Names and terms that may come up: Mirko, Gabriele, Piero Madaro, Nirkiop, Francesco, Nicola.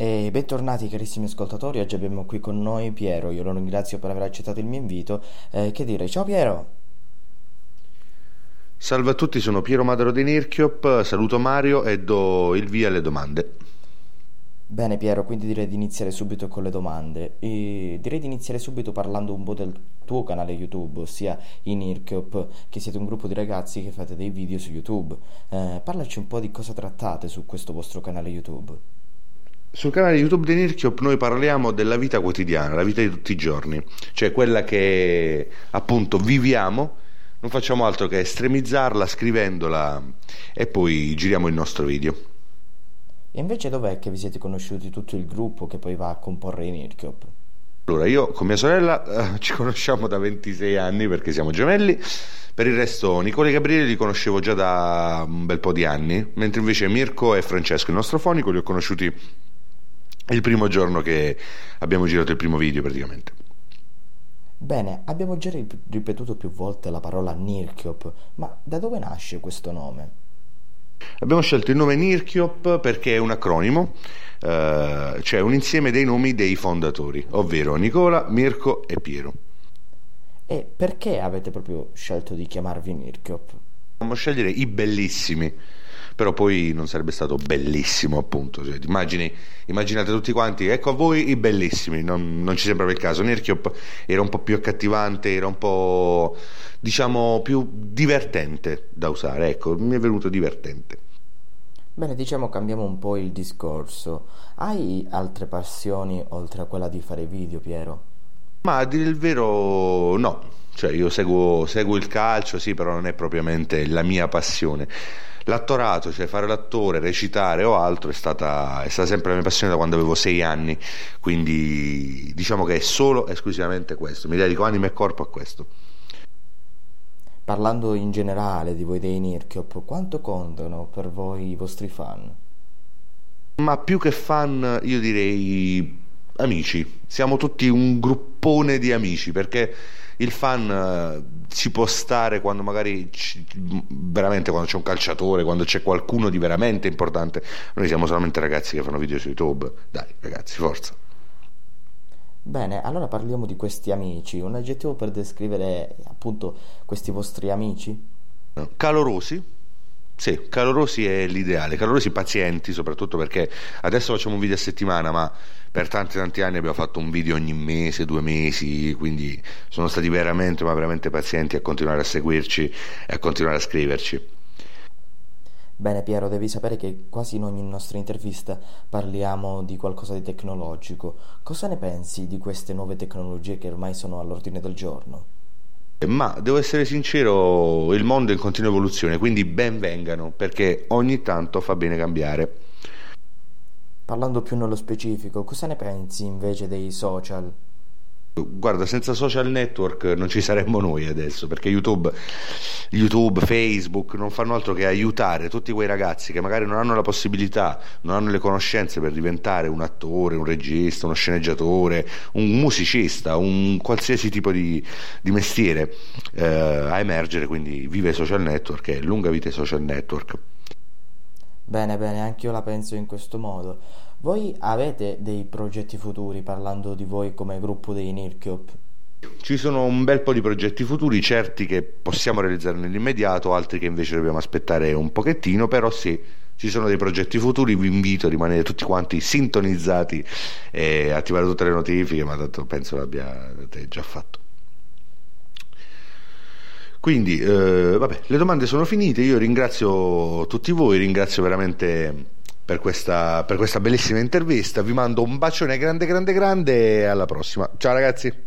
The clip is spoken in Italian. E bentornati carissimi ascoltatori, oggi abbiamo qui con noi Piero. Io lo ringrazio per aver accettato il mio invito. Che dire, ciao Piero! Salve a tutti, sono Piero Madaro di Nirkiop, saluto Mario e do il via alle domande. Bene Piero, quindi direi di iniziare subito con le domande. E direi di iniziare subito parlando un po' del tuo canale YouTube, ossia i Nirkiop, che siete un gruppo di ragazzi che fate dei video su YouTube. Parlaci un po' di cosa trattate su questo vostro canale YouTube. Sul canale YouTube di Nirkiop noi parliamo della vita quotidiana, la vita di tutti i giorni, cioè quella che appunto viviamo. Non facciamo altro che estremizzarla scrivendola e poi giriamo il nostro video. E invece dov'è che vi siete conosciuti tutto il gruppo che poi va a comporre i Nirkiop? Allora, io con mia sorella ci conosciamo da 26 anni perché siamo gemelli. Per il resto Nicola e Gabriele li conoscevo già da un bel po' di anni, mentre invece Mirko e Francesco, il nostro fonico, li ho conosciuti il primo giorno che abbiamo girato il primo video praticamente. Bene, abbiamo già ripetuto più volte la parola Nirkiop, ma da dove nasce questo nome? Abbiamo scelto il nome Nirkiop perché è un acronimo, cioè un insieme dei nomi dei fondatori, ovvero Nicola, Mirko e Piero. E perché avete proprio scelto di chiamarvi Nirkiop? Dobbiamo scegliere i bellissimi, però poi non sarebbe stato bellissimo appunto, cioè, immaginate tutti quanti, ecco a voi i bellissimi, non ci sembrava il caso. Nirkiop era un po' più accattivante, era un po' diciamo più divertente da usare, ecco, mi è venuto divertente. Bene, diciamo cambiamo un po' il discorso. Hai altre passioni oltre a quella di fare video, Piero? Ma a dire il vero no, cioè io seguo il calcio, sì, però non è propriamente la mia passione. L'attorato, cioè fare l'attore, recitare o altro è stata sempre la mia passione da quando avevo 6 anni, quindi diciamo che è solo esclusivamente questo, mi dedico anima e corpo a questo. Parlando in generale di voi dei Nirkiop, quanto contano per voi i vostri fan? Ma più che fan io direi amici, siamo tutti un gruppone di amici, perché il fan ci può stare quando magari veramente quando c'è un calciatore, quando c'è qualcuno di veramente importante. Noi siamo solamente ragazzi che fanno video su YouTube, dai ragazzi, forza. Bene, allora parliamo di questi amici. Un aggettivo per descrivere appunto questi vostri amici? Calorosi. Sì, calorosi è l'ideale, calorosi, pazienti soprattutto, perché adesso facciamo un video a settimana, ma per tanti anni abbiamo fatto un video ogni mese, 2 mesi, quindi sono stati veramente, ma veramente pazienti a continuare a seguirci e a continuare a scriverci. Bene Piero, devi sapere che quasi in ogni nostra intervista parliamo di qualcosa di tecnologico. Cosa ne pensi di queste nuove tecnologie che ormai sono all'ordine del giorno? Ma devo essere sincero, il mondo è in continua evoluzione, quindi ben vengano, perché ogni tanto fa bene cambiare. Parlando più nello specifico, cosa ne pensi invece dei social? Guarda, senza social network non ci saremmo noi adesso, perché YouTube, Facebook non fanno altro che aiutare tutti quei ragazzi che magari non hanno la possibilità, non hanno le conoscenze per diventare un attore, un regista, uno sceneggiatore, un musicista, un qualsiasi tipo di mestiere a emergere. Quindi vive i social network e lunga vita i social network. Bene, anch'io la penso in questo modo. Voi avete dei progetti futuri, parlando di voi come gruppo dei Nirkiop? Ci sono un bel po' di progetti futuri, certi che possiamo realizzare nell'immediato, altri che invece dobbiamo aspettare un pochettino, però sì, ci sono dei progetti futuri. Vi invito a rimanere tutti quanti sintonizzati e attivare tutte le notifiche, ma tanto penso l'abbiate già fatto. Quindi vabbè, le domande sono finite. Io ringrazio tutti voi, ringrazio veramente per questa bellissima intervista. Vi mando un bacione grande, e alla prossima. Ciao ragazzi.